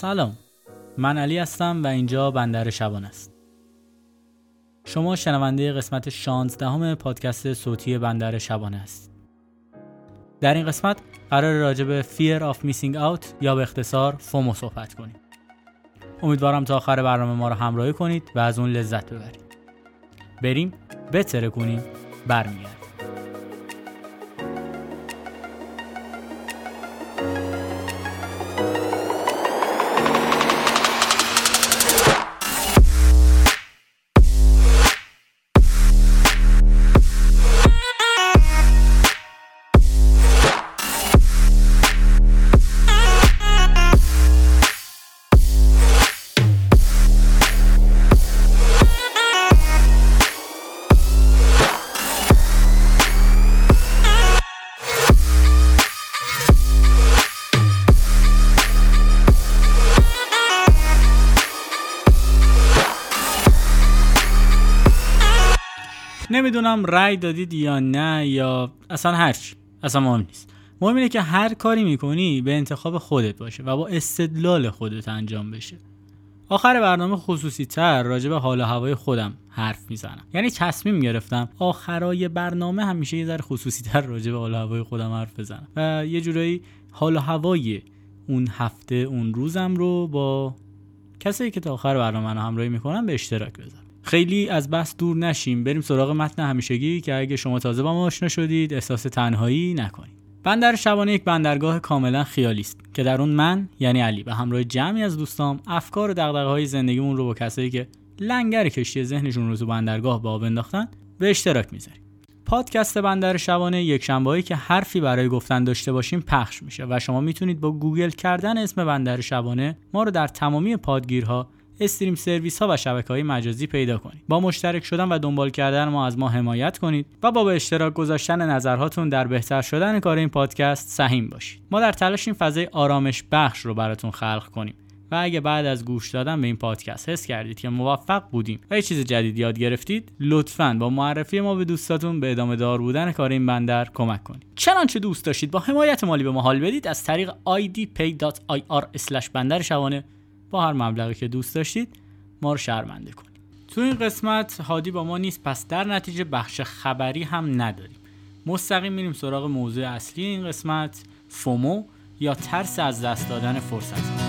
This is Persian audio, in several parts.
سلام، من علی هستم و اینجا بندر شبانه است. شما شنونده قسمت 16 پادکست صوتی بندر شبانه است. در این قسمت قرار راجع به Fear of Missing Out یا به اختصار فومو صحبت کنیم. امیدوارم تا آخر برنامه ما رو همراهی کنید و از اون لذت ببرید. بریم بتره کنیم برمیگردیم. نمیدونم رای دادید یا نه یا اصلا هرچی، اصلا مهم نیست. مهم اینه که هر کاری میکنی به انتخاب خودت باشه و با استدلال خودت انجام بشه. آخر برنامه خصوصی تر راجع به حال و هوای خودم حرف میزنم. یعنی تصمیم گرفتم آخرای برنامه همیشه یه ذره خصوصی تر راجع به حال و هوای خودم حرف بزنم و یه جورایی حال و هوای اون هفته اون روزم رو با کسایی که تا آخر برنامه رو همراهی میکنن به اشتراک بذارم. خیلی از بحث دور نشیم، بریم سراغ متن همیشگی که اگه شما تازه با ما آشنا شدید احساس تنهایی نکنید. بندر شبانه یک بندرگاه کاملا خیالی است که در اون من یعنی علی به همراه جمعی از دوستام افکار و دغدغه‌های زندگیمون رو با کسایی که لنگر کشتی ذهنشون رو تو بندرگاه به آب انداختن به اشتراک میذاریم. پادکست بندر شبانه یک شنبه‌ای که حرفی برای گفتن داشته باشیم پخش میشه و شما میتونید با گوگل کردن اسم بندر شبانه ما رو در تمامی پادگیرها، استریم سرویس ها و شبکه‌های مجازی پیدا کنید. با مشترک شدن و دنبال کردن ما از ما حمایت کنید و با به اشتراک گذاشتن نظرهاتون در بهتر شدن کار این پادکست سهیم باشید. ما در تلاش این فضای آرامش بخش رو براتون خلق کنیم و اگه بعد از گوش دادن به این پادکست حس کردید که موفق بودیم و یه چیز جدید یاد گرفتید، لطفاً با معرفی ما به دوستاتون به ادامه دار بودن کار این بندر کمک کنید. چنانچه دوست داشتید با حمایت مالی به ما حال بدید، از طریق idpay.ir/bandarshobane با هر مبلغی که دوست داشتید ما رو شرمنده کنید. تو این قسمت هادی با ما نیست، پس در نتیجه بخش خبری هم نداریم. مستقیم میریم سراغ موضوع اصلی این قسمت، فومو یا ترس از دست دادن فرصت.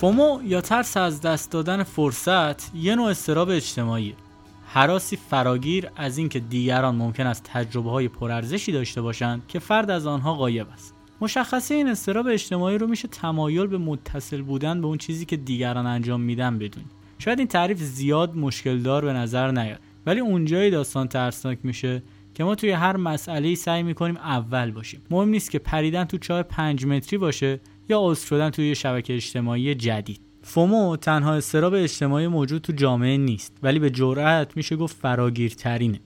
فومو یا ترس از دست دادن فرصت یه نوع اضطراب اجتماعیه. هراسی فراگیر از اینکه دیگران ممکن است تجربه‌های پرارزشی داشته باشند که فرد از آنها غایب است. مشخصه این اضطراب اجتماعی رو میشه تمایل به متصل بودن به اون چیزی که دیگران انجام میدن بدون. شاید این تعریف زیاد مشکل دار به نظر نیاد، ولی اونجایی داستان ترسناک میشه که ما توی هر مسئله‌ای سعی می‌کنیم اول باشیم. مهم نیست که پریدن تو چاه 5 متری باشه یا عضو شدن توی شبکه اجتماعی جدید. فومو تنها اضطراب اجتماعی موجود تو جامعه نیست، ولی به جرأت میشه گفت فراگیرترینه.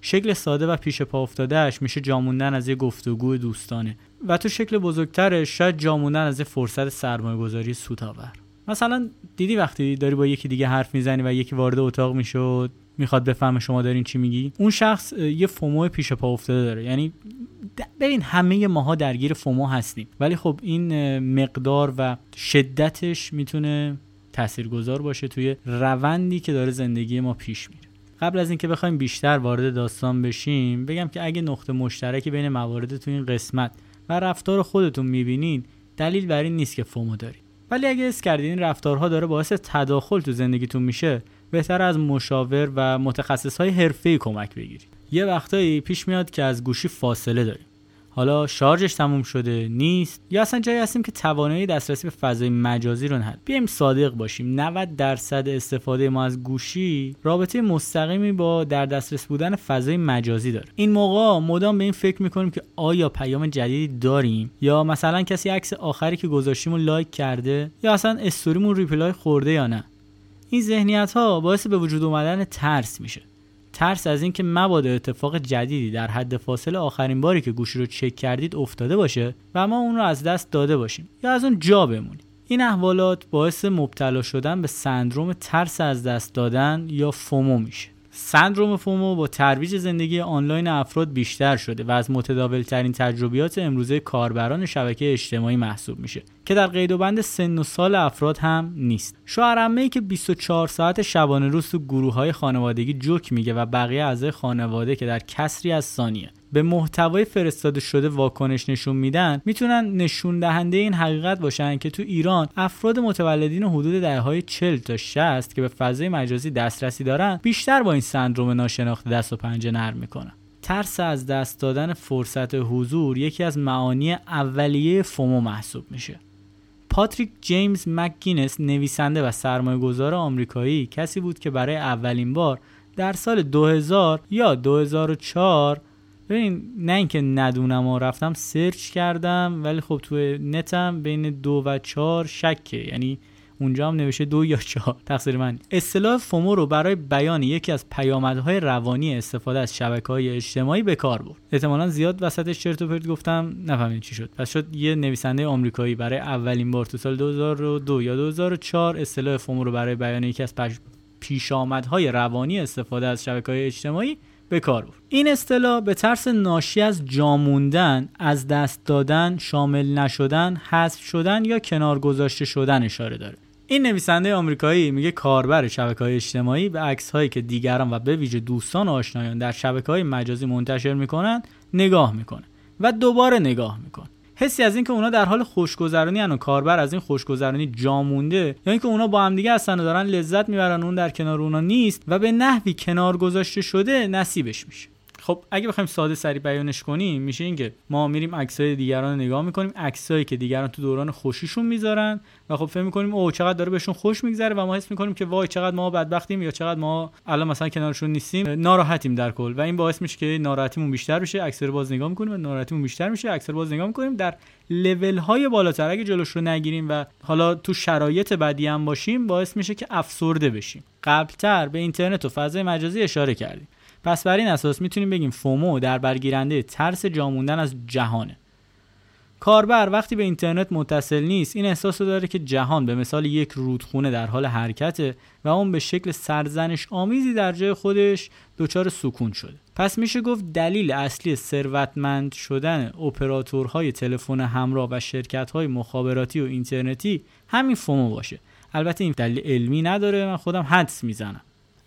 شکل ساده و پیش پا افتادهش میشه جاموندن از یه گفتگو دوستانه و تو شکل بزرگترش شاید جاموندن از یه فرصت سرمایه‌گذاری سودآور. مثلا دیدی وقتی داری با یکی دیگه حرف میزنی و یکی وارد اتاق میشه میخواد بفهمه شما دارین چی میگی، اون شخص یه فومو پیش پا افتاده داره. یعنی ببین، همه ماها درگیر فومو هستیم، ولی خب این مقدار و شدتش میتونه تاثیرگذار باشه توی روندی که داره زندگی ما پیش میره. قبل از اینکه بخوایم بیشتر وارد داستان بشیم بگم که اگه نقطه مشترکی بین موارد تو این قسمت و رفتار خودتون میبینید، دلیل بر این نیست که فومو دارید. ولی اگه حس کردین رفتارها داره باعث تداخل تو زندگیتون میشه، بهتر از مشاور و متخصصهای حرفه‌ای کمک بگیرید. یه وقتایی پیش میاد که از گوشی فاصله داریم. حالا شارژش تموم شده، نیست، یا اصلا جایی هستیم که توانایی دسترسی به فضای مجازی رو نداریم. بیایم صادق باشیم، 90% استفاده ما از گوشی رابطه مستقیمی با در دسترس بودن فضای مجازی داره. این موقع مدام به این فکر میکنیم که آیا پیام جدیدی داریم، یا مثلا کسی عکس آخری که گذاشتیمو لایک کرده، یا اصلا استوریمون ریپلای خورده یا نه. این ذهنیت ها باعث به وجود اومدن ترس میشه. ترس از این که مبادا اتفاق جدیدی در حد فاصله آخرین باری که گوشی رو چک کردید افتاده باشه و ما اون رو از دست داده باشیم یا از اون جا بمونیم. این احوالات باعث مبتلا شدن به سندروم ترس از دست دادن یا فومو میشه. سندروم فومو با ترویج زندگی آنلاین افراد بیشتر شده و از متداول ترین تجربیات امروزه کاربران شبکه اجتماعی محسوب میشه که در قید و بند سن و سال افراد هم نیست. شوهرعمه‌ای که 24 ساعت شبانه روز تو گروه‌های خانوادگی جوک میگه و بقیه اعضای خانواده که در کسری از ثانیه به محتوای فرستاده شده واکنش نشون میدن، میتونن نشون دهنده این حقیقت باشن که تو ایران افراد متولدین حدود دهه‌های 40 تا 60 که به فضای مجازی دسترسی دارن بیشتر با این سندروم ناشناخته دست و پنجه نرم میکنن. ترس از دست دادن فرصت حضور یکی از معانی اولیه فومو محسوب میشه. پاتریک جیمز مکگینس، نویسنده و سرمایه‌گذار آمریکایی، کسی بود که برای اولین بار در سال 2000 یا 2004 ببین نه اینکه ندونم و رفتم سرچ کردم، ولی خب توی نتم بین 2 و 4 شکه، یعنی اونجا هم نوشته 2 یا 4، تقصیر من. اصطلاح فومو رو برای بیان یکی از پیامدهای روانی استفاده از شبکه‌های اجتماعی به کار برد. احتمالاً زیاد وسطش چرت و پرت گفتم، نفهمید چی شد. پس شد یه نویسنده آمریکایی برای اولین بار تو سال 2002 یا 2004 اصطلاح فومو رو برای بیان یکی از پیشامدهای روانی استفاده از شبکه‌های اجتماعی به کار برد. این اصطلاح به ترس ناشی از جا موندن، از دست دادن، شامل نشدن، حذف شدن یا کنار گذاشته شدن اشاره داره. این نویسنده آمریکایی میگه کاربر شبکه‌های اجتماعی به عکس‌هایی که دیگران و به ویژه دوستان و آشنایان در شبکه‌های مجازی منتشر می‌کنند نگاه می‌کنه و دوباره نگاه می‌کنه. حسی از اینکه اونا در حال خوشگذرانی ان و کاربر از این خوشگذرانی جا مونده، یا یعنی اینکه اونا با هم دیگه هستن و دارن لذت میبرن، اون در کنار اونا نیست و به نحوی کنار گذاشته شده نصیبش میشه. خب اگه بخوایم ساده سری بیانش کنیم، میشه اینکه ما میریم عکسای دیگران رو نگاه میکنیم، عکسایی که دیگران تو دوران خوشیشون میذارن و خب فکر میکنیم اوه چقدر داره بهشون خوش میگذره و ما حس میکنیم که وای چقدر ما بدبختیم یا چقدر ما الان مثلا کنارشون نیستیم، ناراحتیم در کل، و این باعث میشه که ناراحتیمون بیشتر بشه، عکس رو باز نگاه میکنیم و ناراحتیمون بیشتر میشه، عکس رو باز نگاه میکنیم. در لول های بالاتر اگه جلوش رو نگیریم و حالا تو شرایط بدی هم باشیم، باعث میشه که افسرده بشیم. قبلتر به اینترنت و فضای مجازی اشاره کردیم. پس بر این اساس میتونیم بگیم فومو در برگیرنده ترس جاموندن از جهانه. کاربر وقتی به اینترنت متصل نیست، این احساس رو داره که جهان به مثال یک رودخونه در حال حرکته و اون به شکل سرزنش آمیزی در جای خودش دچار سکون شده. پس میشه گفت دلیل اصلی ثروتمند شدن اپراتورهای تلفن همراه و شرکت‌های مخابراتی و اینترنتی همین فومو باشه. البته این دلیل علمی نداره، من خودم حدس میزنم.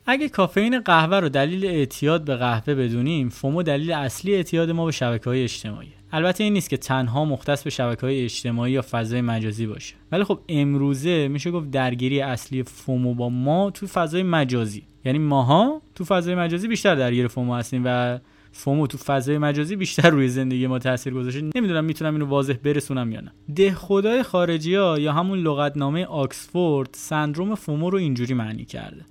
اگه کافئین قهوه رو دلیل اعتیاد به قهوه بدونیم، فومو دلیل اصلی اعتیاد ما به شبکه‌های اجتماعی. البته این نیست که تنها مختص به شبکه‌های اجتماعی یا فضای مجازی باشه، ولی خب امروزه میشه گفت درگیری اصلی فومو با ما تو فضای مجازی، یعنی ماها تو فضای مجازی بیشتر درگیر فومو هستیم و فومو تو فضای مجازی بیشتر روی زندگی ما تاثیر گذاشته. نمیدونم میتونم اینو واضح برسونم یا نه. ده خدای خارجی‌ها یا همون لغتنامه آکسفورد سندروم فومو رو اینجوری معنی کرده: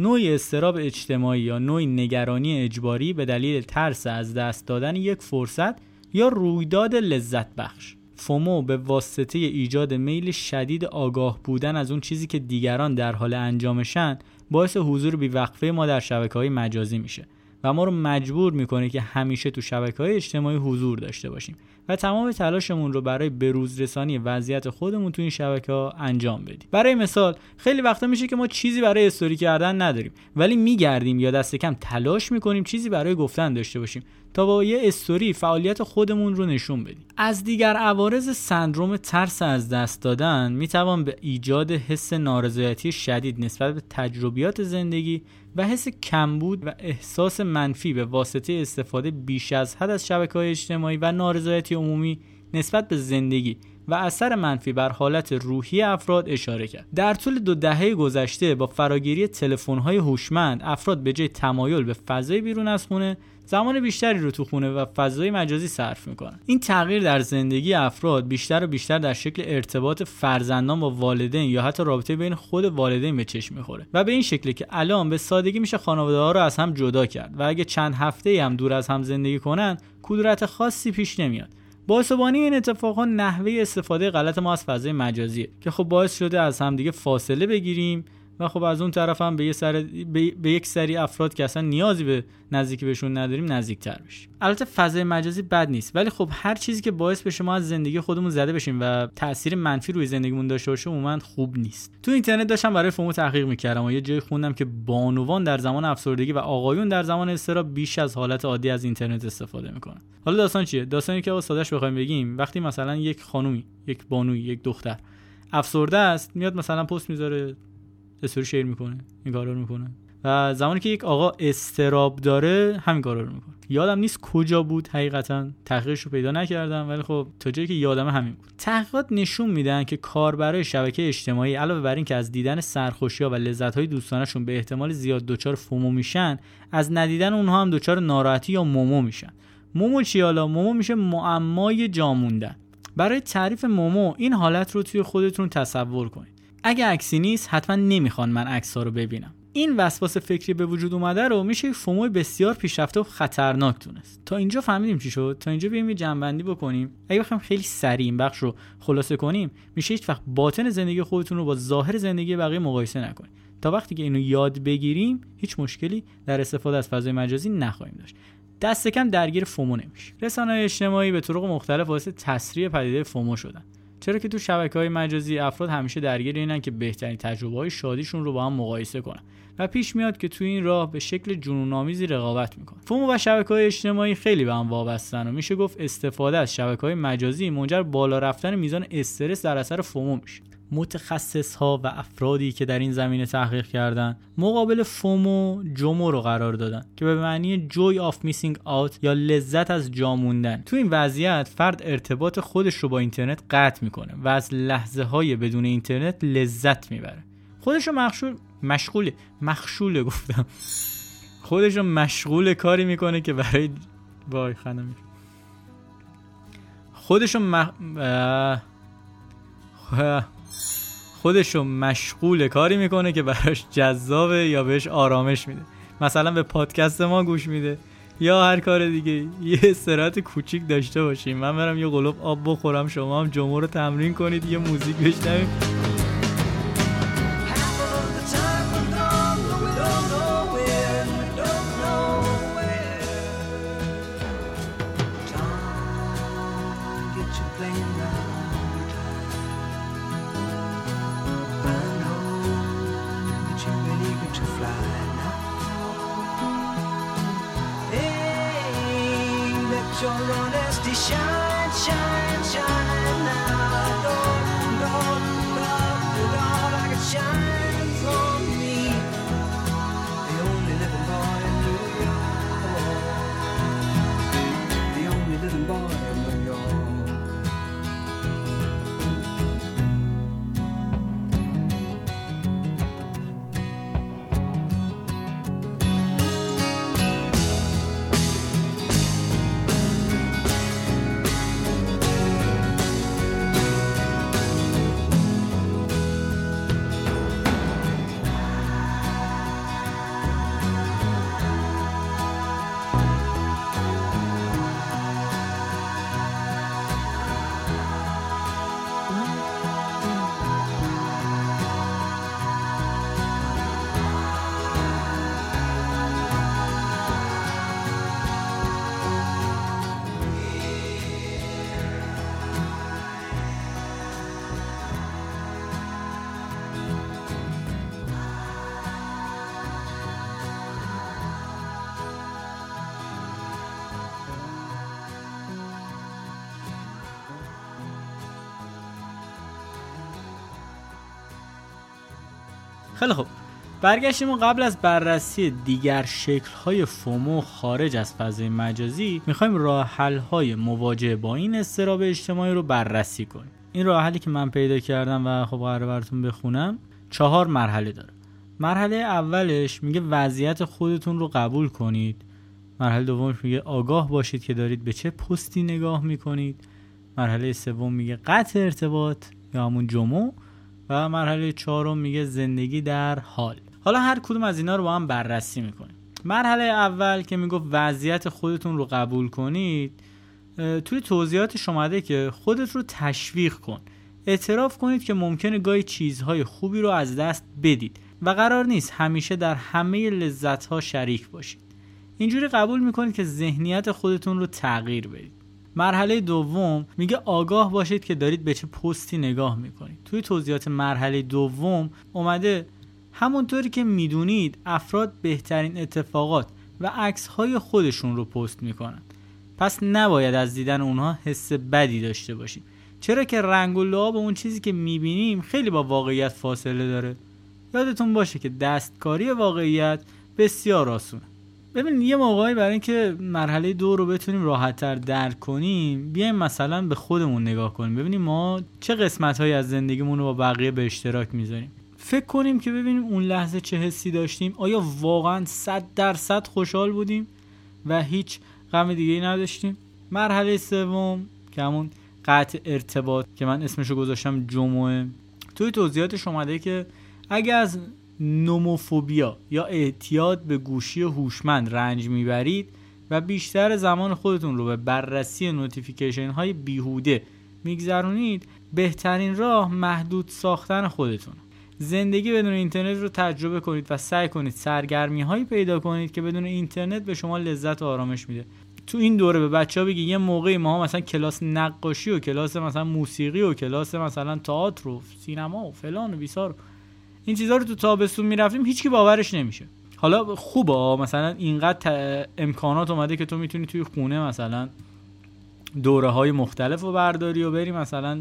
نوعی اضطراب اجتماعی یا نوعی نگرانی اجباری به دلیل ترس از دست دادن یک فرصت یا رویداد لذت بخش. فومو به واسطه ایجاد میل شدید آگاه بودن از اون چیزی که دیگران در حال انجامشن، باعث حضور بیوقفه ما در شبکه‌های مجازی میشه و ما رو مجبور میکنه که همیشه تو شبکه‌های اجتماعی حضور داشته باشیم و تمام تلاشمون رو برای بروز رسانی وضعیت خودمون تو این شبکه‌ها انجام بدیم. برای مثال خیلی وقتا میشه که ما چیزی برای استوری کردن نداریم ولی میگردیم یا دست کم تلاش میکنیم چیزی برای گفتن داشته باشیم تا با یه استوری فعالیت خودمون رو نشون بدیم. از دیگر عوارض سندروم ترس از دست دادن میتوان به ایجاد حس نارضایتی شدید نسبت به تجربیات زندگی و حس کمبود و احساس منفی به واسطه استفاده بیش از حد از شبکه‌های اجتماعی و نارضایتی عمومی نسبت به زندگی و اثر منفی بر حالت روحی افراد اشاره کرد. در طول 2 دهه گذشته با فراگیری تلفن‌های هوشمند افراد به جای تمایل به فضای بیرون از خونه زمان بیشتری رو تو خونه و فضای مجازی صرف میکنن. این تغییر در زندگی افراد بیشتر و بیشتر در شکل ارتباط فرزندان با والدین یا حتی رابطه بین خود والدین به چشم میخوره و به این شکلی که الان به سادگی میشه خانواده ها رو از هم جدا کرد و اگه چند هفته هم دور از هم زندگی کنن کدورت خاصی پیش نمیاد. باسوبانی این اتفاقا نحوه استفاده غلط ما از فضای مجازیه که خب باعث شده از همدیگه فاصله بگیریم و خب از اون طرف هم به یک سری افراد که اصلا نیازی به نزدیکی بهشون نداریم نزدیک‌تر بشیم. البته فضای مجازی بد نیست ولی خب هر چیزی که باعث بشه ما از زندگی خودمون زده بشیم و تاثیر منفی روی زندگیمون داشته باشه عموما خوب نیست. تو اینترنت داشتم برای فیلمو تحقیق می‌کردم و یه جایی خوندم که بانوان در زمان افسردگی و آقایون در زمان اضطراب بیش از حالت عادی از اینترنت استفاده می‌کنن. حالا داستان چیه؟ داستانی که ساده‌اش بخوایم بگیم وقتی مثلا یک خانومی، یک بانوی، یک دختر افسرده است میاد مثلا پست می‌ذاره استوری شیر میکنه این کارا رو میکنه و زمانی که یک آقا استراب داره همین کارا رو میکنه. یادم نیست کجا بود حقیقتا تحقیقش رو پیدا نکردم ولی خب تا جایی که یادمه همین بود. تحقیقات نشون میدن که کاربرای شبکه اجتماعی علاوه بر این که از دیدن سرخوشی‌ها و لذت‌های دوستانشون به احتمال زیاد دچار فومو میشن از ندیدن اونها هم دچار ناراحتی یا مومو میشن. مومو چی حالا؟ مومو میشه معمای جا موندن. برای تعریف مومو این حالت رو توی خودتون تصور کنید. اگه عکسی نیست حتما نمیخوان من عکس‌ها رو ببینم. این وسواس فکری به وجود اومده رو میشه فومو بسیار پیشرفته و خطرناک دونست. تا اینجا فهمیدیم چی شد؟ تا اینجا بریم یه جنبندی بکنیم. اگه بخوایم خیلی سریع این بخش رو خلاصه کنیم میشه هیچ وقت باطن زندگی خودتون رو با ظاهر زندگی بقیه مقایسه نکنید. تا وقتی که اینو یاد بگیریم هیچ مشکلی در استفاده از فضای مجازی نخواهیم داشت. دست کم درگیر فومو نمیشه. رسانه‌های اجتماعی به طرق مختلف واسه تسریع پدیده فومو شدن. چرا که تو شبکه‌های مجازی افراد همیشه درگیر اینن که بهترین تجربه‌های شادیشون رو با هم مقایسه کنن و پیش میاد که تو این راه به شکل جنون‌آمیزی رقابت میکنن. فومو و شبکه‌های اجتماعی خیلی به هم وابستن و میشه گفت استفاده از شبکه‌های مجازی منجر به بالا رفتن میزان استرس در اثر فومو میشه. متخصص‌ها و افرادی که در این زمینه تحقیق کردن مقابل فومو جومو رو قرار دادن که به معنی Joy of Missing Out یا لذت از جا موندن. تو این وضعیت فرد ارتباط خودش رو با اینترنت قطع میکنه و از لحظه‌های بدون اینترنت لذت میبره. خودش رو مشغول کاری میکنه که برای خودشو مشغول کاری میکنه که براش جذابه یا بهش آرامش میده. مثلا به پادکست ما گوش میده یا هر کار دیگه. یه استراحت کوچیک داشته باشیم. من برم یه قلوب آب بخورم، شما هم جمعه رو تمرین کنید، یه موزیک بشنویم. خیلی خوب، برگشتیم و قبل از بررسی دیگر شکل‌های فومو خارج از فضای مجازی می‌خوایم راه‌حل‌های مواجهه با این اضطراب اجتماعی رو بررسی کنیم. این راه‌حلی که من پیدا کردم و خب قراره براتون بخونم 4 مرحله داره. مرحله اولش میگه وضعیت خودتون رو قبول کنید. مرحله دومش میگه آگاه باشید که دارید به چه پستی نگاه می‌کنید. مرحله سوم میگه قطع ارتباط یا همون جمع و مرحله چهارم میگه زندگی در حال. حالا هر کدوم از اینا رو با هم بررسی میکنیم. مرحله اول که میگه وضعیت خودتون رو قبول کنید، توی توضیحاتش اومده که خودت رو تشویق کن، اعتراف کنید که ممکنه گاهی چیزهای خوبی رو از دست بدید و قرار نیست همیشه در همه لذت‌ها شریک باشید. اینجوری قبول میکنید که ذهنیت خودتون رو تغییر بدید. مرحله دوم میگه آگاه باشید که دارید به چه پستی نگاه میکنید. توی توضیحات مرحله دوم اومده همونطوری که میدونید افراد بهترین اتفاقات و عکس‌های خودشون رو پست میکنن، پس نباید از دیدن اونها حس بدی داشته باشیم، چرا که رنگ و لعاب اون چیزی که میبینیم خیلی با واقعیت فاصله داره. یادتون باشه که دستکاری واقعیت بسیار آسونه. ببینید یه موقعی برای اینکه مرحله دو رو بتونیم راحت‌تر درک کنیم، بیایم مثلا به خودمون نگاه کنیم، ببینیم ما چه قسمت‌هایی از زندگیمون رو با بقیه به اشتراک می‌ذاریم. فکر کنیم که ببینیم اون لحظه چه حسی داشتیم، آیا واقعاً 100% خوشحال بودیم و هیچ غم دیگه‌ای نداشتیم. مرحله سوم که همون قطع ارتباط که من اسمشو گذاشتم جمعه، توی توضیحاتش اومده که اگه از نوموفوبیا یا اعتیاد به گوشی هوشمند رنج میبرید و بیشتر زمان خودتون رو به بررسی نوتیفیکیشن های بیهوده میگذرونید، بهترین راه محدود ساختن خودتون. زندگی بدون اینترنت رو تجربه کنید و سعی کنید سرگرمی هایی پیدا کنید که بدون اینترنت به شما لذت و آرامش میده. تو این دوره به بچه‌ها بگید یه موقعی ما مثلا کلاس نقاشی و کلاس مثلا موسیقی و کلاس مثلا تئاتر و سینما و فلان و بیسار، این چیزا رو تو تابستون میرفتیم هیچکی باورش نمیشه. حالا خوبه مثلا اینقدر امکانات اومده که تو میتونی توی خونه مثلا دوره های مختلف رو برداری و بری مثلا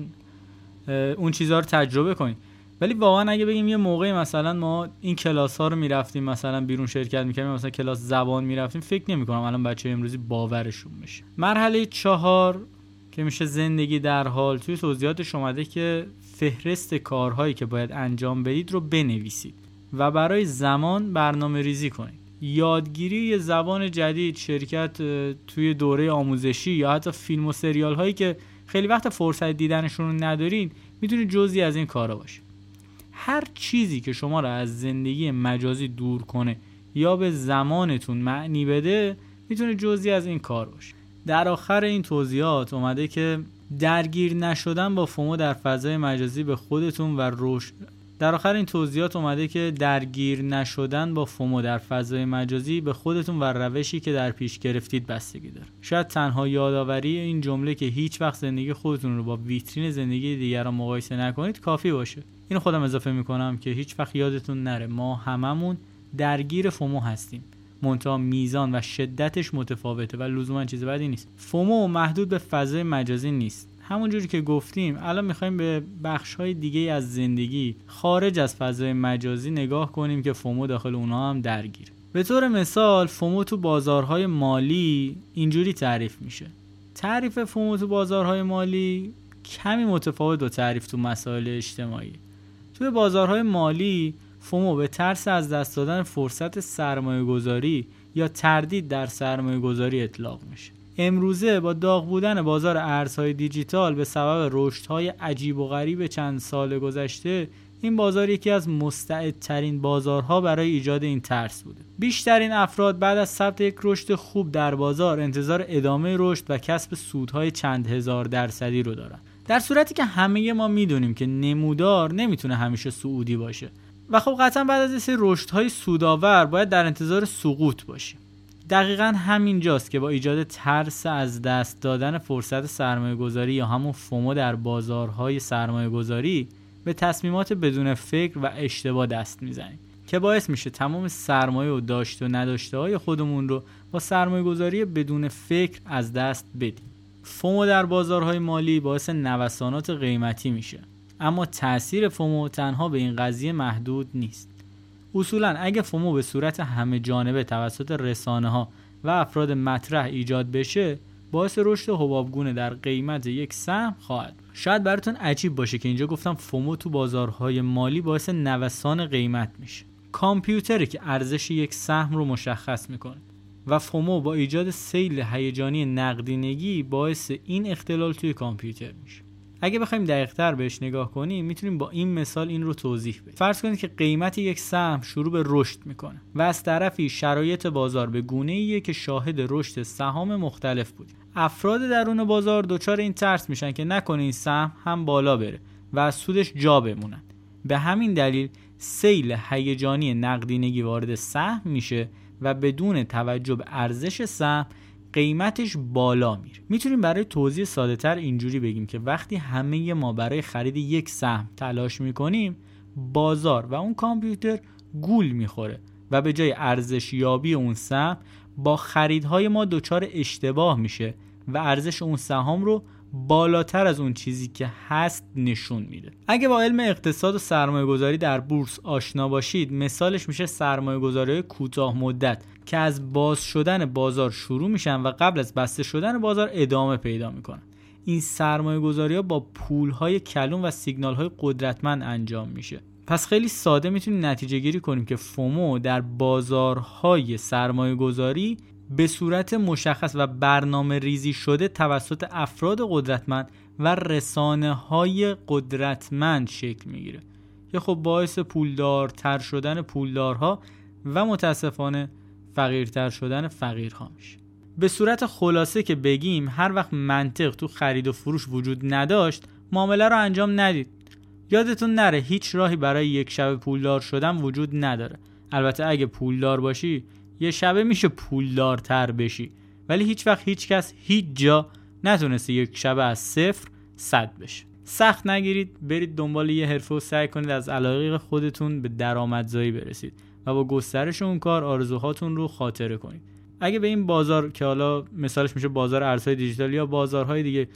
اون چیزا رو تجربه کنی، ولی واقعا اگه بگیم یه موقعی مثلا ما این کلاس ها رو میرفتیم مثلا بیرون شرکت میکردیم، مثلا کلاس زبان میرفتیم، فکر نمیکنم الان بچه امروزی باورشون میشه. مرحله 4 که میشه زندگی در حال، توی توضیحاتش اومده که فهرست کارهایی که باید انجام بدید رو بنویسید و برای زمان برنامه ریزی کنید. یادگیری یه زبان جدید، شرکت توی دوره آموزشی یا حتی فیلم و سریال هایی که خیلی وقت فرصت دیدنشون رو ندارین، میتونید جزئی از این کارا باشه. هر چیزی که شما رو از زندگی مجازی دور کنه یا به زمانتون معنی بده میتونه جزئی از این کار باشه. در آخر این توضیحات اومده که درگیر نشدن با فومو در فضای مجازی به خودتون و روشی که در پیش گرفتید بستگی داره. شاید تنها یادآوری این جمله که هیچ وقت زندگی خودتون رو با ویترین زندگی دیگران مقایسه نکنید کافی باشه. اینو خودم اضافه میکنم که هیچ وقت یادتون نره ما هممون درگیر فومو هستیم، منتها میزان و شدتش متفاوته و لزوما چیز بدی نیست. فومو محدود به فضای مجازی نیست. همونجوری که گفتیم الان میخوایم به بخش‌های دیگه از زندگی خارج از فضای مجازی نگاه کنیم که فومو داخل اونها هم درگیر. به طور مثال فومو تو بازارهای مالی اینجوری تعریف میشه. تعریف فومو تو بازارهای مالی کمی متفاوت با تعریف تو مسائل اجتماعی. تو بازارهای مالی فومو به ترس از دست دادن فرصت سرمایه‌گذاری یا تردید در سرمایه‌گذاری اطلاق میشه. امروزه با داغ بودن بازار ارزهای دیجیتال به سبب رشدهای عجیب و غریب چند سال گذشته، این بازار یکی از مستعدترین بازارها برای ایجاد این ترس بوده. بیشترین افراد بعد از ثبت یک رشد خوب در بازار انتظار ادامه رشد و کسب سودهای چند هزار درصدی رو دارن، در صورتی که همه ما میدونیم که نمودار نمیتونه همیشه صعودی باشه و خب قطعا بعد از این سری رشدهای سودآور باید در انتظار سقوط باشیم. دقیقاً همینجاست که با ایجاد ترس از دست دادن فرصت سرمایه‌گذاری یا همون فومو در بازارهای سرمایه‌گذاری به تصمیمات بدون فکر و اشتباه دست میزنیم که باعث میشه تمام سرمایه و داشت و نداشته‌های خودمون رو با سرمایه‌گذاری بدون فکر از دست بدیم. فومو در بازارهای مالی باعث نوسانات قیمتی میشه، اما تأثیر فومو تنها به این قضیه محدود نیست. اصولاً اگه فومو به صورت همه جانبه توسط رسانه‌ها و افراد مطرح ایجاد بشه، باعث رشد حبابگونه در قیمت یک سهم خواهد. شاید براتون عجیب باشه که اینجا گفتم فومو تو بازارهای مالی باعث نوسان قیمت میشه. کامپیوتری که ارزش یک سهم رو مشخص میکنه و فومو با ایجاد سیل هیجانی نقدینگی باعث این اختلال توی کامپیوتر میشه. اگه بخوایم دقیق‌تر بهش نگاه کنیم میتونیم با این مثال این رو توضیح بدیم. فرض کنید که قیمت یک سهم شروع به رشد میکنه و از طرفی شرایط بازار به گونه‌ایه که شاهد رشد سهام مختلف بودیم. افراد درون بازار دچار این ترس میشن که نکنه این سهم هم بالا بره و از سودش جا بمونن. به همین دلیل سیل هیجانی نقدینگی وارد سهم میشه و بدون توجه به ارزش سهم قیمتش بالا میره. میتونیم برای توضیح ساده تر اینجوری بگیم که وقتی همه ما برای خرید یک سهم تلاش میکنیم، بازار و اون کامپیوتر گول میخوره و به جای ارزش یابی اون سهم با خریدهای ما دچار اشتباه میشه و ارزش اون سهام رو بالاتر از اون چیزی که هست نشون میده. اگه با علم اقتصاد و سرمایه گذاری در بورس آشنا باشید، مثالش میشه سرمایه گذاری کوتاه مدت که از باز شدن بازار شروع میشن و قبل از بسته شدن بازار ادامه پیدا میکنن. این سرمایه گذاری ها با پول های کلون و سیگنال های قدرتمند انجام میشه. پس خیلی ساده میتونیم نتیجه گیری کنیم که فومو در بازارهای سرمایه گذاری به صورت مشخص و برنامه ریزی شده توسط افراد قدرتمند و رسانه‌های قدرتمند شکل میگیره که خب باعث پولدارتر شدن پولدارها و متاسفانه فقیرتر شدن فقیرها میشه. به صورت خلاصه که بگیم، هر وقت منطق تو خرید و فروش وجود نداشت معامله رو انجام ندید. یادتون نره هیچ راهی برای یک شب پولدار شدن وجود نداره. البته اگه پولدار باشی یه شبه میشه پولدارتر بشی، ولی هیچ وقت هیچ کس هیچ جا نتونسته یک شبه از 0 تا 100 بشه. سخت نگیرید، برید دنبال یه حرفه و سعی کنید از علاقه خودتون به درآمدزایی برسید و با گسترش اون کار آرزوهاتون رو خاطره کنید. اگه به این بازار که حالا مثالش میشه بازار ارزهای دیجیتال یا بازارهای دیگه،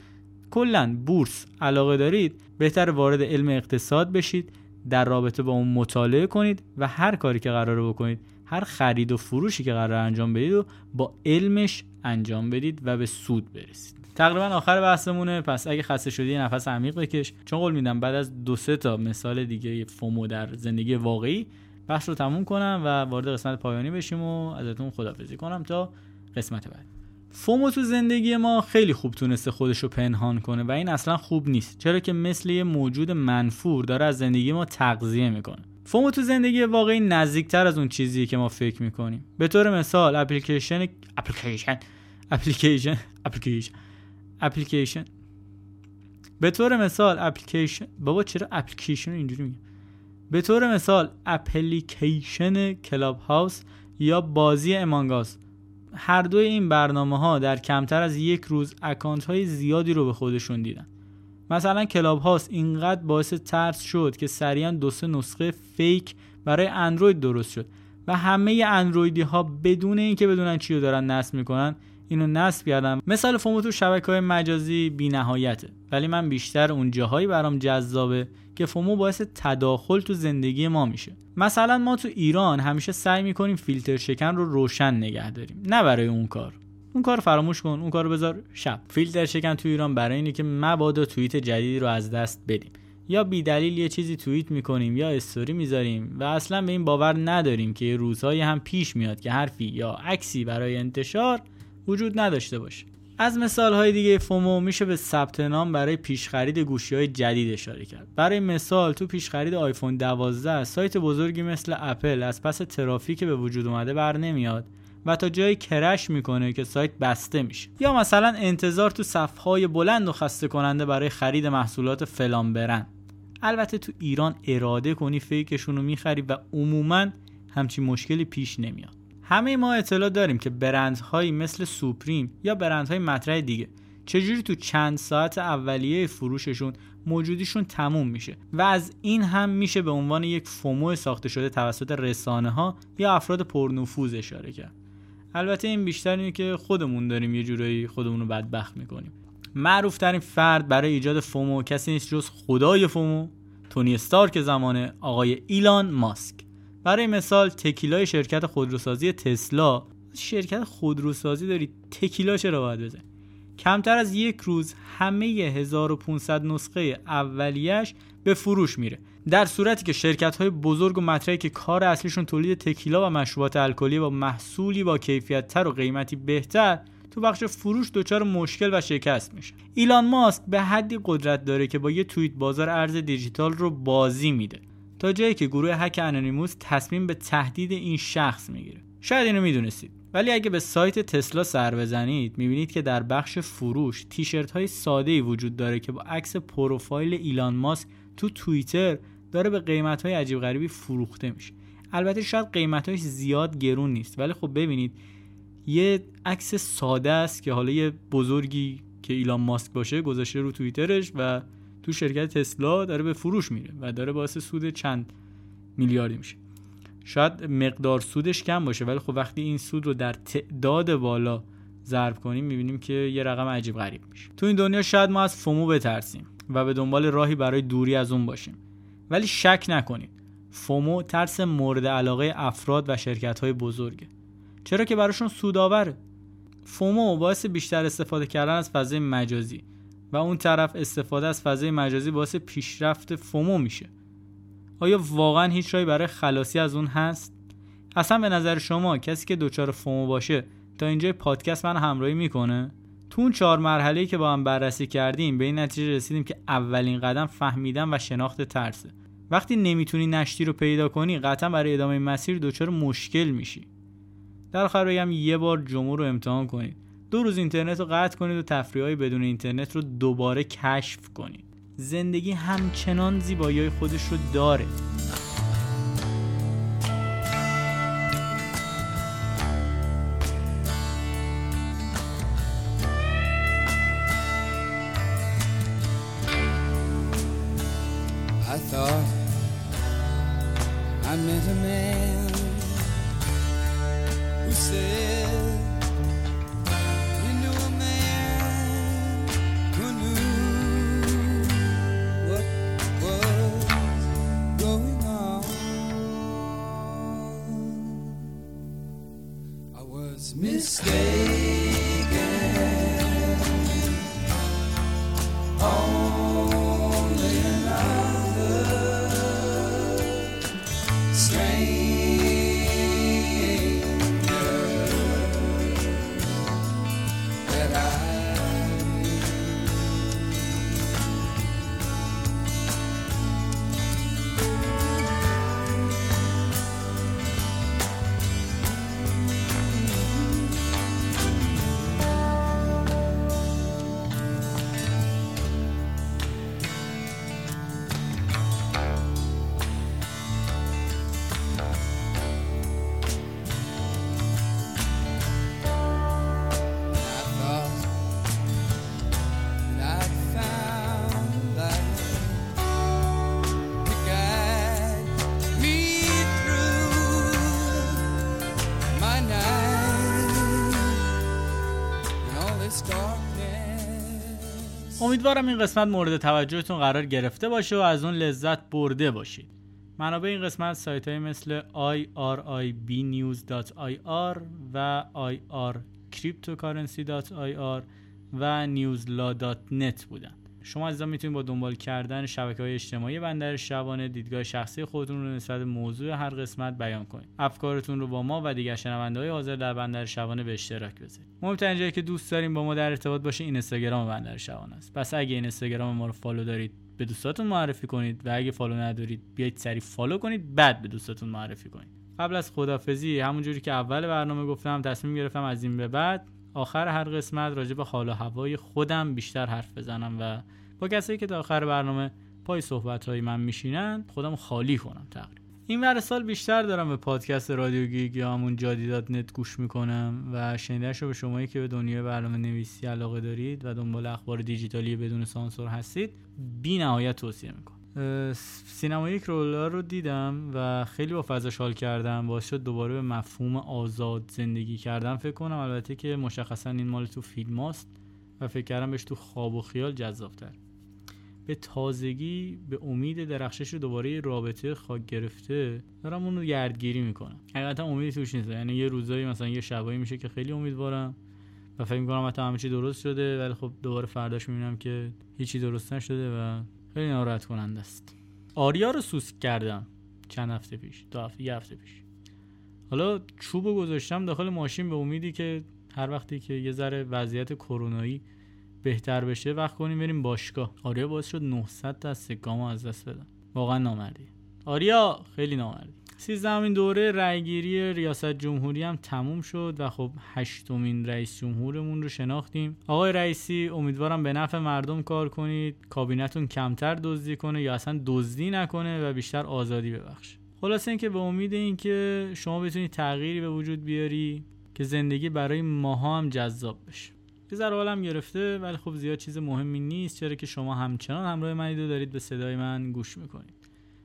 کلا بورس علاقه دارید، بهتر وارد علم اقتصاد بشید، در رابطه با اون مطالعه کنید و هر کاری که قراره بکنید، هر خرید و فروشی که قرار انجام بدید و با علمش انجام بدید و به سود برسید. تقریبا آخر بحثمونه. پس اگه خسته شدی نفس عمیق بکش، چون قول میدم بعد از 2-3 تا مثال دیگه فومو در زندگی واقعی بحث رو تموم کنم و وارد قسمت پایانی بشیم و ازتون خداحافظی کنم تا قسمت بعد. فومو تو زندگی ما خیلی خوب تونسته خودش رو پنهان کنه و این اصلا خوب نیست، چرا که مثل یه موجود منفور داره از زندگی ما تغذیه میکنه. فومو تو زندگی واقعی نزدیکتر از اون چیزیه که ما فکر میکنیم. به طور مثال اپلیکیشن کلاب هاوس یا بازی امانگ آس، هر دوی این برنامه‌ها در کمتر از یک روز اکانت‌های زیادی رو به خودشون دیدن. مثلا کلاب هاوس اینقدر باعث ترس شد که سریعا 2-3 نسخه فیک برای اندروید درست شد و همه اندرویدی ها بدون اینکه بدونن چی رو دارن نصب میکنن اینو نصب کردن. مثال فومو تو شبکه‌های مجازی بی‌نهایته، ولی من بیشتر اون جاهایی برام جذابه که فومو باعث تداخل تو زندگی ما میشه. مثلا ما تو ایران همیشه سعی میکنیم فیلتر شکن رو روشن نگه داریم، نه برای اون کار فراموش کن، اون کارو بذار شب. فیلتر شکن تو ایران برای اینه که مبادا توییت جدیدی رو از دست بدیم یا بی دلیل یه چیزی توییت میکنیم یا استوری میذاریم و اصلا به این باور نداریم که روزهایی هم پیش میاد که حرفی یا عکسی برای انتشار وجود نداشته باشه. از مثال‌های دیگه فومو میشه به ثبت نام برای پیشخرید گوشی‌های جدید اشاره کرد. برای مثال تو پیشخرید آیفون 12 سایت بزرگی مثل اپل از پس ترافیک به وجود اومده بر نمیاد و تا جایی کرش میکنه که سایت بسته میشه. یا مثلا انتظار تو صف‌های بلند و خسته کننده برای خرید محصولات فلان برند. البته تو ایران اراده کنی فیکشون رو میخری و عموماً همچین مشکلی پیش نمیاد. همه ما اطلاع داریم که برندهایی مثل سوپریم یا برندهای مطرح دیگه چجوری تو چند ساعت اولیه فروششون موجودیشون تموم میشه و از این هم میشه به عنوان یک فومو ساخته شده توسط رسانه‌ها یا افراد پرنفوذ اشاره کرد. البته این بیشتر اینه که خودمون داریم یه جورایی خودمون رو بدبخت میکنیم. معروف ترین فرد برای ایجاد فومو کسی نیست جز خدای فومو، تونی استارک زمانه، آقای ایلان ماسک. برای مثال تکیلا شرکت خودروسازی تسلا، شرکت خودروسازی داری تکیلا چرا باید بزنی؟ کمتر از یک روز همه 1500 نسخه اولیش به فروش میره، در صورتی که شرکت‌های بزرگ و مطرحی که کار اصلیشون تولید تکیلا و مشروبات الکلی با محصولی با کیفیت‌تر و قیمتی بهتر تو بخش فروش دچار مشکل و شکست میشه. ایلان ماسک به حدی قدرت داره که با یه توییت بازار ارز دیجیتال رو بازی میده، تا جایی که گروه هک انانیموس تصمیم به تهدید این شخص میگیره. شاید اینو میدونستید، ولی اگه به سایت تسلا سر بزنید میبینید که در بخش فروش تیشرت‌های ساده‌ای وجود داره که با عکس پروفایل ایلان ماسک تو توییتر داره به قیمت‌های عجیب غریبی فروخته میشه. البته شاید قیمتاش زیاد گرون نیست، ولی خب ببینید یه عکس ساده است که حالا یه بزرگی که ایلان ماسک باشه گذاشته رو توییترش و تو شرکت تسلا داره به فروش میره و داره باعث سود چند میلیاردی میشه. شاید مقدار سودش کم باشه، ولی خب وقتی این سود رو در تعداد بالا ضرب کنیم میبینیم که یه رقم عجیب غریب میشه. تو این دنیا شاید ما از فومو بترسیم و به دنبال راهی برای دوری از اون باشیم، ولی شک نکنید فومو ترس مورد علاقه افراد و شرکت‌های بزرگه، چرا که براشون سودآوره. فومو باعث بیشتر استفاده کردن از فضای مجازی و اون طرف استفاده از فضای مجازی باعث پیشرفت فومو میشه. آیا واقعا هیچ راهی برای خلاصی از اون هست؟ اصلا به نظر شما کسی که دوچار فومو باشه تا اینجای پادکست من همراهی میکنه؟ تو اون 4 مرحله‌ای که با هم بررسی کردیم به این نتیجه رسیدیم که اولین قدم فهمیدن و شناخت ترسه. وقتی نمیتونی نشتی رو پیدا کنی قطعا برای ادامه مسیر دوچار مشکل میشی. در آخر بگم یه بار جمعه رو امتحان کنید، 2 روز اینترنت رو قطع کنید و تفریح‌های بدون اینترنت رو دوباره کشف کنید. زندگی همچنان زیبایی‌های خودش رو داره. I thought I met a man who said he knew a man who knew what was going on. I was mistaken. Only another امیدوارم این قسمت مورد توجهتون قرار گرفته باشه و از اون لذت برده باشید. منابع این قسمت سایت‌های مثل iribnews.ir و ircryptocurrency.ir و newslaw.net بودن. شما عزیزان میتونید با دنبال کردن شبکه‌های اجتماعی بندر شبانه دیدگاه شخصی خودتون رو نسبت به موضوع هر قسمت بیان کنید. افکارتون رو با ما و دیگر شنونده‌های حاضر در بندر شبانه به اشتراک بذارید. مهم‌ترین جایی که دوست داریم با ما در ارتباط باشید اینستاگرام بندر شبانه است. پس اگه اینستاگرام ما رو فالو دارید به دوستاتون معرفی کنید و اگه فالو ندارید بیایید سریع فالو کنید بعد به دوستاتون معرفی کنید. قبل از خداحافظی همونجوری که اول برنامه گفتم تصمیم گرفتم از این به بعد آخر هر قسمت راجع به حال و هوای خودم بیشتر حرف بزنم و با کسایی که تا آخر برنامه پای صحبت‌های من میشینن خودم خالی کنم تقریبا. این ور سال بیشتر دارم به پادکست رادیو گیگ یا همون jadi.net گوش میکنم و شنیدنش رو به شمایی که به دنیای برنامه نویسی علاقه دارید و دنبال اخبار دیجیتالی بدون سانسور هستید بی‌نهایت توصیه میکنم. سینماتیک رولر رو دیدم و خیلی با فضاش حال کردم، باعث شد دوباره به مفهوم آزاد زندگی کردم فکر کنم. البته که مشخصا این مال تو فیلم هاست و فکر کردم بهش تو خواب و خیال جذاب‌تر. به تازگی به امید درخشش دوباره رابطه خاک گرفته دارم اون رو گردگیری میکنم. حقیقتا امیدی توش نیست، یعنی یه روزایی مثلا یه شبایی میشه که خیلی امیدوارم و فکر میکنم حتی همه چی درست شده، ولی خب دوباره فرداش میبینم که هیچی درست نشده و خیلی ناراحت کننده است. آریا رو سوسک کردم چند هفته پیش، یه هفته پیش. حالا چوبو گذاشتم داخل ماشین به امیدی که هر وقتی که یه ذره وضعیت کرونایی بهتر بشه وقت کنیم بریم باشگاه. آریا باعث شد 900 تا سکامو از دست بدم. واقعا نامردی آریا، خیلی نامردی. 13مین دوره رأی‌گیری ریاست جمهوری هم تموم شد و خب 8مین رئیس جمهورمون رو شناختیم. آقای رئیسی، امیدوارم به نفع مردم کار کنید، کابینتون کمتر دزدی کنه یا اصلا دزدی نکنه و بیشتر آزادی ببخشه. خلاصه اینکه به امید اینکه شما بتونید تغییری به وجود بیاری که زندگی برای ماها هم جذاب بشه. یه ذره حالم گرفته ولی خب زیاد چیز مهمی نیست، چرا که شما همچنان همراه منید و دارید به صدای من گوش میکنید.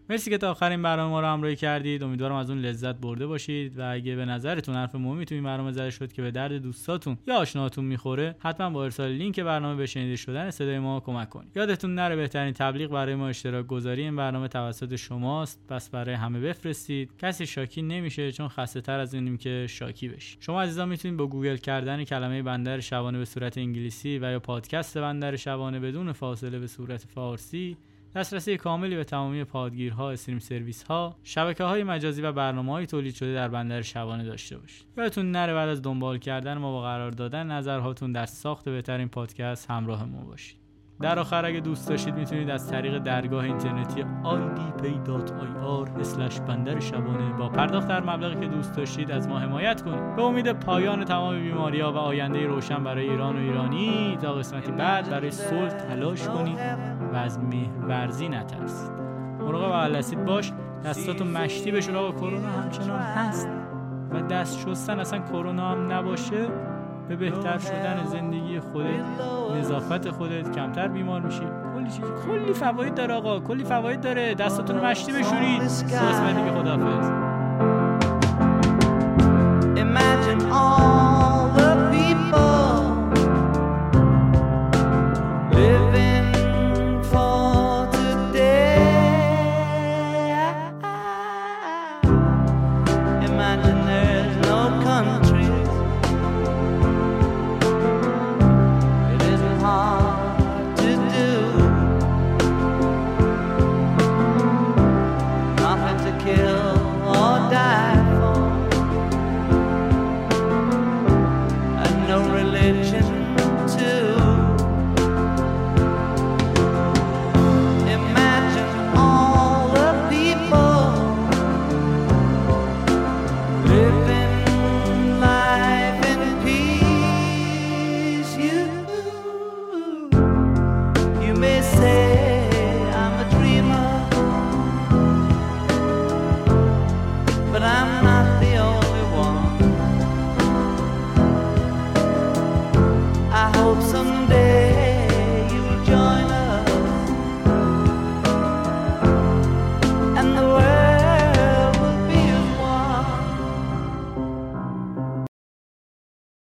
مرسی که تا آخر این برنامه ما رو همراهی کردید. امیدوارم از اون لذت برده باشید و اگه به نظرتون حرف مهمی تو این برنامه زده شد که به درد دوستاتون یا آشناهاتون میخوره، حتما با ارسال لینک برنامه به شنیده شدن صدای ما کمک کنید. یادتون نره بهترین تبلیغ برای ما اشتراک گذاری این برنامه توسط شماست، پس برای همه بفرستید. کسی شاکی نمیشه چون خسته تر از اینیم که شاکی بشید. شما عزیزان میتونید با گوگل کردن کلمه بندر شبانه به صورت انگلیسی و یا پادکست بندر شبانه بدون فاصله به صورت فارسی دسترسی کاملی به تمامی پادگیرها، استریم سرویس‌ها، شبکه‌های مجازی و برنامه‌های تولید شده در بندر شبانه داشته باشید. یادتون نره بعد از دنبال کردن ما و قرار دادن نظرهاتون در ساخت بهترین پادکست همراه ما باشید. در آخر اگه دوست داشتید میتونید از طریق درگاه اینترنتی idpay.ir/بندر شبانه با پرداخت در مبلغی که دوست داشتید از ما حمایت کنید. به امید پایان تمام بیماری‌ها و آینده‌ای روشن برای ایران و ایرانی، تا قسمتی بعد برای صلح تلاش کنید و از مهورزی نترسید. مراقب اقلسید باش، دستاتون مشتی بشه، را کرونا همچنان هست و دست شستن اصلا کرونا هم نباشه، به بهتر شدن زندگی خودت، نظافت خودت، کمتر بیمار میشی. کلی فواید داره آقا، کلی فواید داره. دستاتون مشتی بشورید. خداحافظ.